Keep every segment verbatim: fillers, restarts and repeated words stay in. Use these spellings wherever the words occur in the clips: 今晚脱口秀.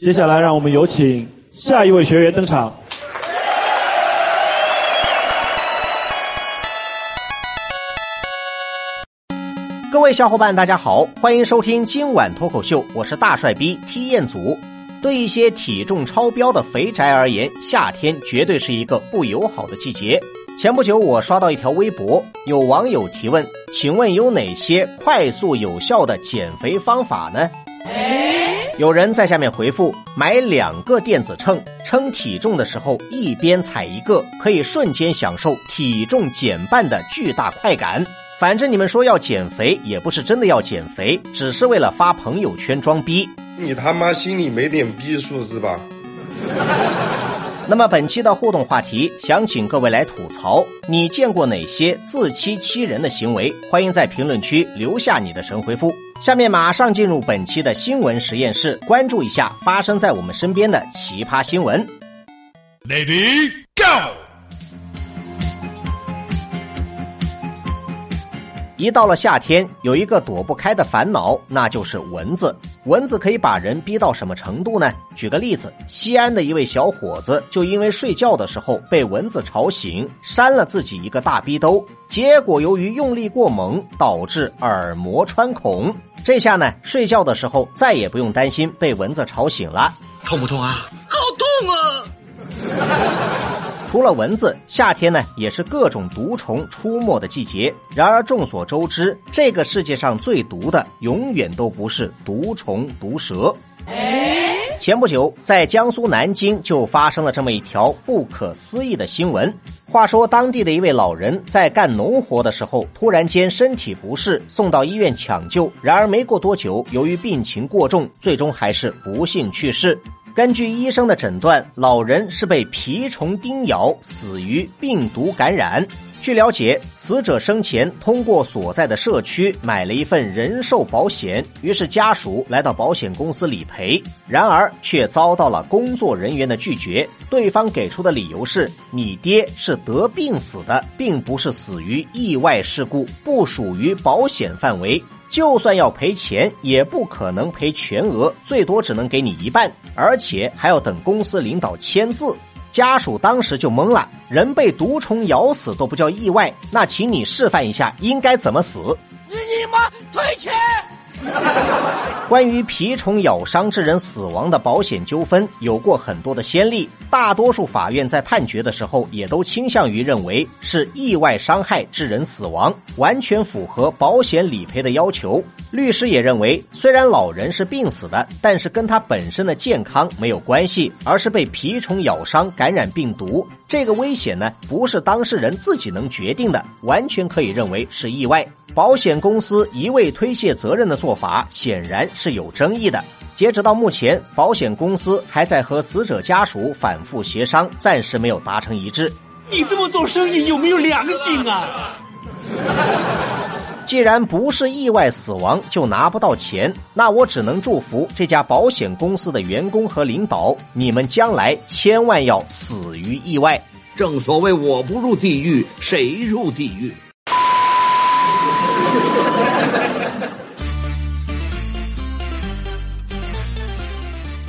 接下来，让我们有请下一位学员登场。各位小伙伴，大家好，欢迎收听今晚脱口秀，我是大帅逼T彦祖。对一些体重超标的肥宅而言，夏天绝对是一个不友好的季节。前不久，我刷到一条微博，有网友提问：请问有哪些快速有效的减肥方法呢？有人在下面回复，买两个电子秤，称体重的时候一边踩一个，可以瞬间享受体重减半的巨大快感。反正你们说要减肥，也不是真的要减肥，只是为了发朋友圈装逼。你他妈心里没点逼数是吧？那么本期的互动话题，想请各位来吐槽，你见过哪些自欺欺人的行为？欢迎在评论区留下你的神回复。下面马上进入本期的新闻实验室，关注一下发生在我们身边的奇葩新闻。 Lady Go。 一到了夏天，有一个躲不开的烦恼，那就是蚊子。蚊子可以把人逼到什么程度呢？举个例子，西安的一位小伙子就因为睡觉的时候被蚊子吵醒，扇了自己一个大逼兜，结果由于用力过猛，导致耳膜穿孔。这下呢，睡觉的时候再也不用担心被蚊子吵醒了。痛不痛啊？好痛啊！除了蚊子，夏天呢也是各种毒虫出没的季节。然而众所周知，这个世界上最毒的永远都不是毒虫毒蛇。前不久，在江苏南京就发生了这么一条不可思议的新闻。话说当地的一位老人在干农活的时候，突然间身体不适，送到医院抢救，然而没过多久，由于病情过重，最终还是不幸去世。根据医生的诊断，老人是被蜱虫叮咬，死于病毒感染。据了解，死者生前通过所在的社区买了一份人寿保险，于是家属来到保险公司理赔，然而却遭到了工作人员的拒绝。对方给出的理由是，你爹是得病死的，并不是死于意外事故，不属于保险范围。就算要赔钱，也不可能赔全额，最多只能给你一半，而且还要等公司领导签字。家属当时就懵了，人被毒虫咬死都不叫意外，那请你示范一下应该怎么死？你妈退钱！关于蜱虫咬伤致人死亡的保险纠纷，有过很多的先例，大多数法院在判决的时候也都倾向于认为是意外伤害致人死亡，完全符合保险理赔的要求。律师也认为，虽然老人是病死的，但是跟他本身的健康没有关系，而是被蜱虫咬伤感染病毒，这个危险呢不是当事人自己能决定的，完全可以认为是意外。保险公司一味推卸责任的做法显然是有争议的。截止到目前，保险公司还在和死者家属反复协商，暂时没有达成一致。你这么做生意有没有良心啊？既然不是意外死亡就拿不到钱，那我只能祝福这家保险公司的员工和领导，你们将来千万要死于意外。正所谓我不入地狱，谁入地狱？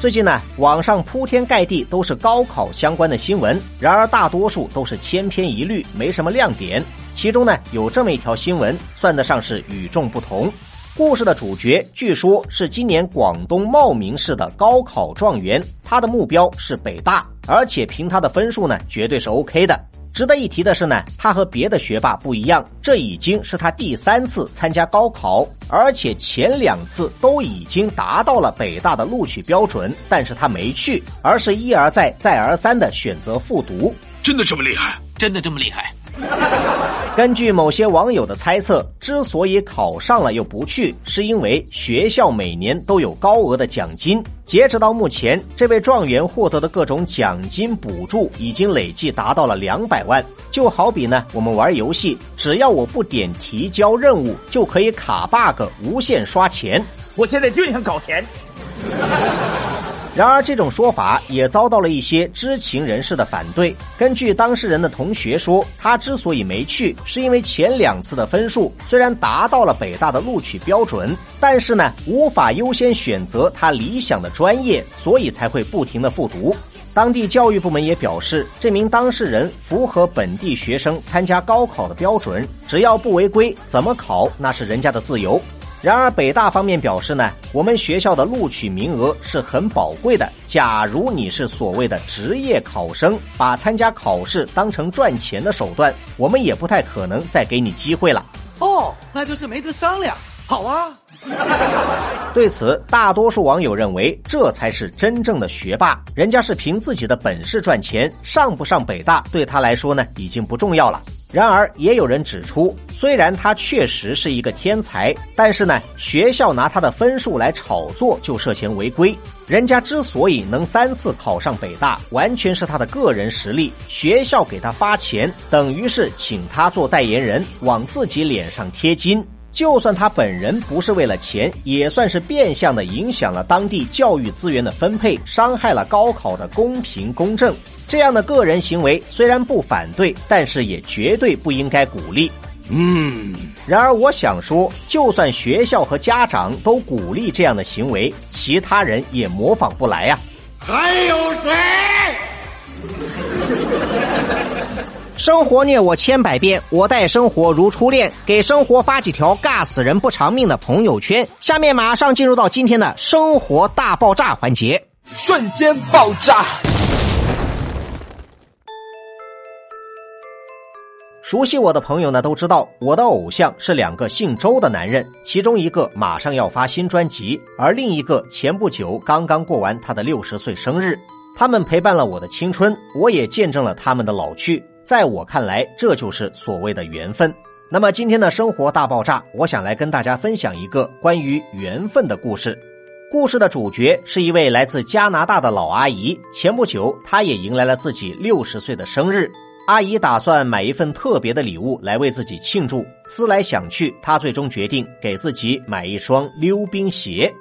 最近呢，网上铺天盖地都是高考相关的新闻，然而大多数都是千篇一律，没什么亮点。其中呢，有这么一条新闻，算得上是与众不同。故事的主角据说是今年广东茂名市的高考状元，他的目标是北大，而且凭他的分数呢，绝对是 OK 的。值得一提的是呢，他和别的学霸不一样，这已经是他第三次参加高考，而且前两次都已经达到了北大的录取标准，但是他没去，而是一而再再而三的选择复读。真的这么厉害？真的这么厉害？根据某些网友的猜测，之所以考上了又不去，是因为学校每年都有高额的奖金。截止到目前，这位状元获得的各种奖金补助已经累计达到了两百万。就好比呢，我们玩游戏，只要我不点提交任务，就可以卡 bug 无限刷钱。我现在就想搞钱。然而这种说法也遭到了一些知情人士的反对。根据当事人的同学说，他之所以没去，是因为前两次的分数虽然达到了北大的录取标准，但是呢无法优先选择他理想的专业，所以才会不停的复读。当地教育部门也表示，这名当事人符合本地学生参加高考的标准，只要不违规，怎么考那是人家的自由。然而北大方面表示呢，我们学校的录取名额是很宝贵的，假如你是所谓的职业考生，把参加考试当成赚钱的手段，我们也不太可能再给你机会了。哦，那就是没得商量。好啊。对此，大多数网友认为这才是真正的学霸，人家是凭自己的本事赚钱，上不上北大对他来说呢已经不重要了。然而也有人指出，虽然他确实是一个天才，但是呢学校拿他的分数来炒作就涉嫌违规。人家之所以能三次考上北大，完全是他的个人实力，学校给他发钱，等于是请他做代言人，往自己脸上贴金。就算他本人不是为了钱，也算是变相的影响了当地教育资源的分配，伤害了高考的公平公正。这样的个人行为虽然不反对，但是也绝对不应该鼓励。嗯，然而我想说，就算学校和家长都鼓励这样的行为，其他人也模仿不来啊。还有谁？生活虐我千百遍，我待生活如初恋，给生活发几条尬死人不偿命的朋友圈。下面马上进入到今天的生活大爆炸环节，瞬间爆炸。熟悉我的朋友呢都知道，我的偶像是两个姓周的男人，其中一个马上要发新专辑，而另一个前不久刚刚过完他的六十岁生日。他们陪伴了我的青春，我也见证了他们的老去，在我看来，这就是所谓的缘分。那么今天的生活大爆炸，我想来跟大家分享一个关于缘分的故事。故事的主角是一位来自加拿大的老阿姨，前不久她也迎来了自己六十岁的生日。阿姨打算买一份特别的礼物来为自己庆祝，思来想去，她最终决定给自己买一双溜冰鞋。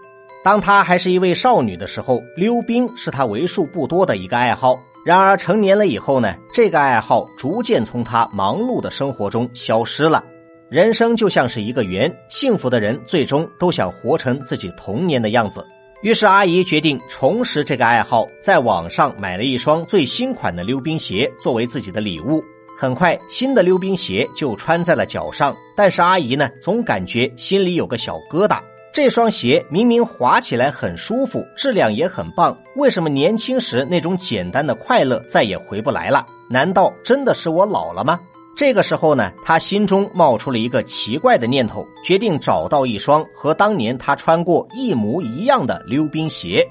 当她还是一位少女的时候，溜冰是她为数不多的一个爱好。然而成年了以后呢，这个爱好逐渐从他忙碌的生活中消失了。人生就像是一个圆，幸福的人最终都想活成自己童年的样子。于是阿姨决定重拾这个爱好，在网上买了一双最新款的溜冰鞋作为自己的礼物。很快，新的溜冰鞋就穿在了脚上，但是阿姨呢，总感觉心里有个小疙瘩。这双鞋明明滑起来很舒服，质量也很棒，为什么年轻时那种简单的快乐再也回不来了？难道真的是我老了吗？这个时候呢，他心中冒出了一个奇怪的念头，决定找到一双和当年他穿过一模一样的溜冰鞋。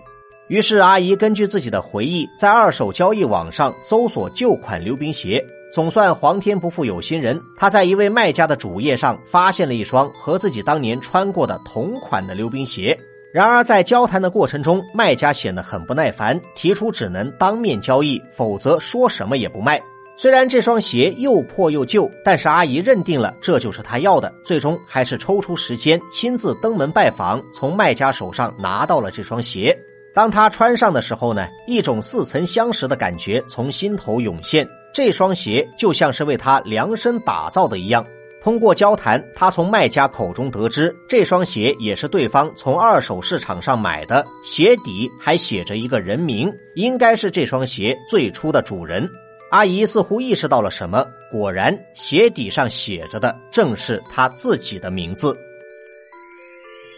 于是阿姨根据自己的回忆，在二手交易网上搜索旧款溜冰鞋。总算皇天不负有心人，他在一位卖家的主页上发现了一双和自己当年穿过的同款的溜冰鞋。然而在交谈的过程中，卖家显得很不耐烦，提出只能当面交易，否则说什么也不卖。虽然这双鞋又破又旧，但是阿姨认定了这就是他要的，最终还是抽出时间亲自登门拜访，从卖家手上拿到了这双鞋。当他穿上的时候呢，一种似曾相识的感觉从心头涌现，这双鞋就像是为他量身打造的一样。通过交谈，他从卖家口中得知，这双鞋也是对方从二手市场上买的，鞋底还写着一个人名，应该是这双鞋最初的主人。阿姨似乎意识到了什么，果然鞋底上写着的正是他自己的名字。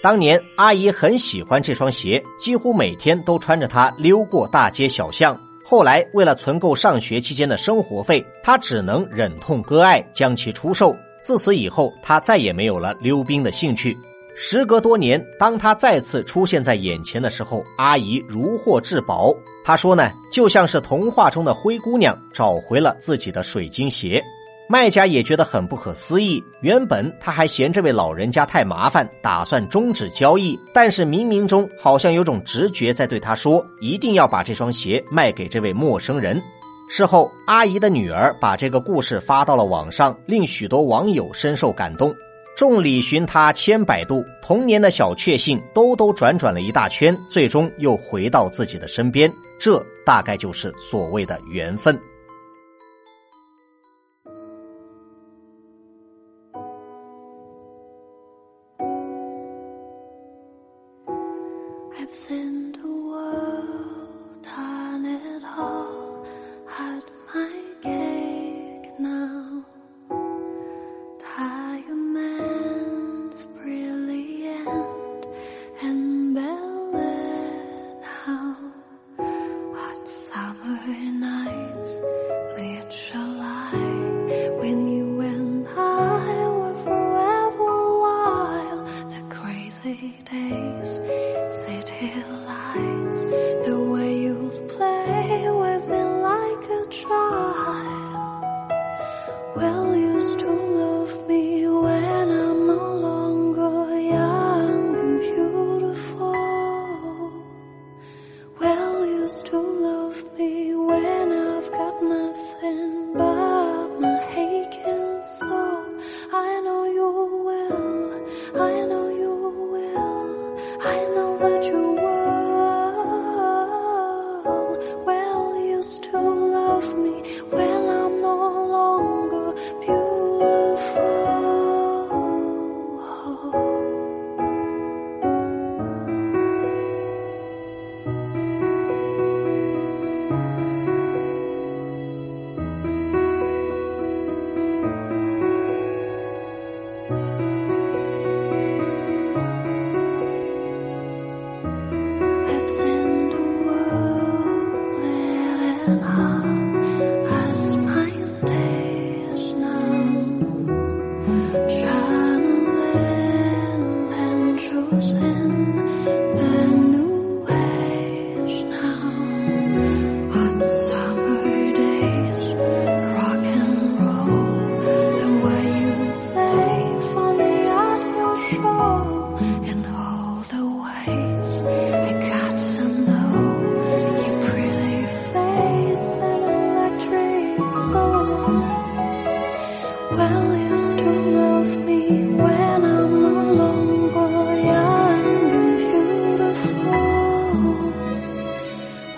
当年阿姨很喜欢这双鞋，几乎每天都穿着它溜过大街小巷。后来为了存够上学期间的生活费，她只能忍痛割爱，将其出售。自此以后，她再也没有了溜冰的兴趣。时隔多年，当她再次出现在眼前的时候，阿姨如获至宝。她说呢，就像是童话中的灰姑娘找回了自己的水晶鞋。卖家也觉得很不可思议，原本他还嫌这位老人家太麻烦，打算终止交易，但是冥冥中好像有种直觉在对他说，一定要把这双鞋卖给这位陌生人。事后，阿姨的女儿把这个故事发到了网上，令许多网友深受感动。众里寻他千百度，童年的小确幸兜兜转转了一大圈，最终又回到自己的身边，这大概就是所谓的缘分。I've seen the world, done it all, had my cake now. Diamonds, brilliant, and Berlin now. Hot summer nights, mid July, when you and I were forever wild. The crazy days.Lights, the way you play with me like a child. Will you still love me when I'm no longer young and beautiful? Will you still love me when I've got nothing but my aching soul? I know you will, I know you will, I know that you willWell, you still love me when I'm no longer young and beautiful.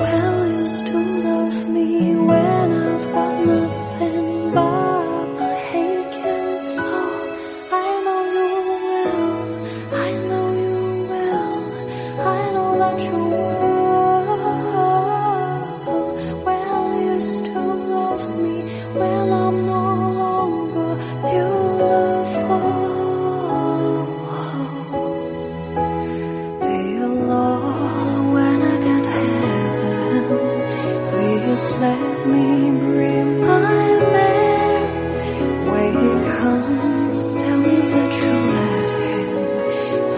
Well, you still love me when I've got nothing but my aching soul. I know you will, I know you will, I know that you will.Let me bring my man. When he comes, tell me that you let him.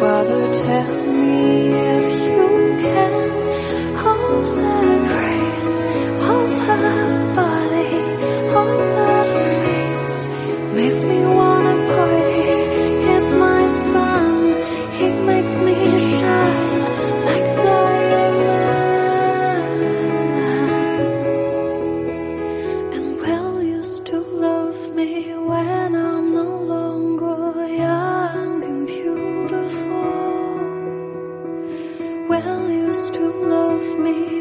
Father, tell me if you can. Hold that grace, hold that body, hold that face. Makes me wanna party. He's my son. He makes me shine like diamonds.Will you still love me?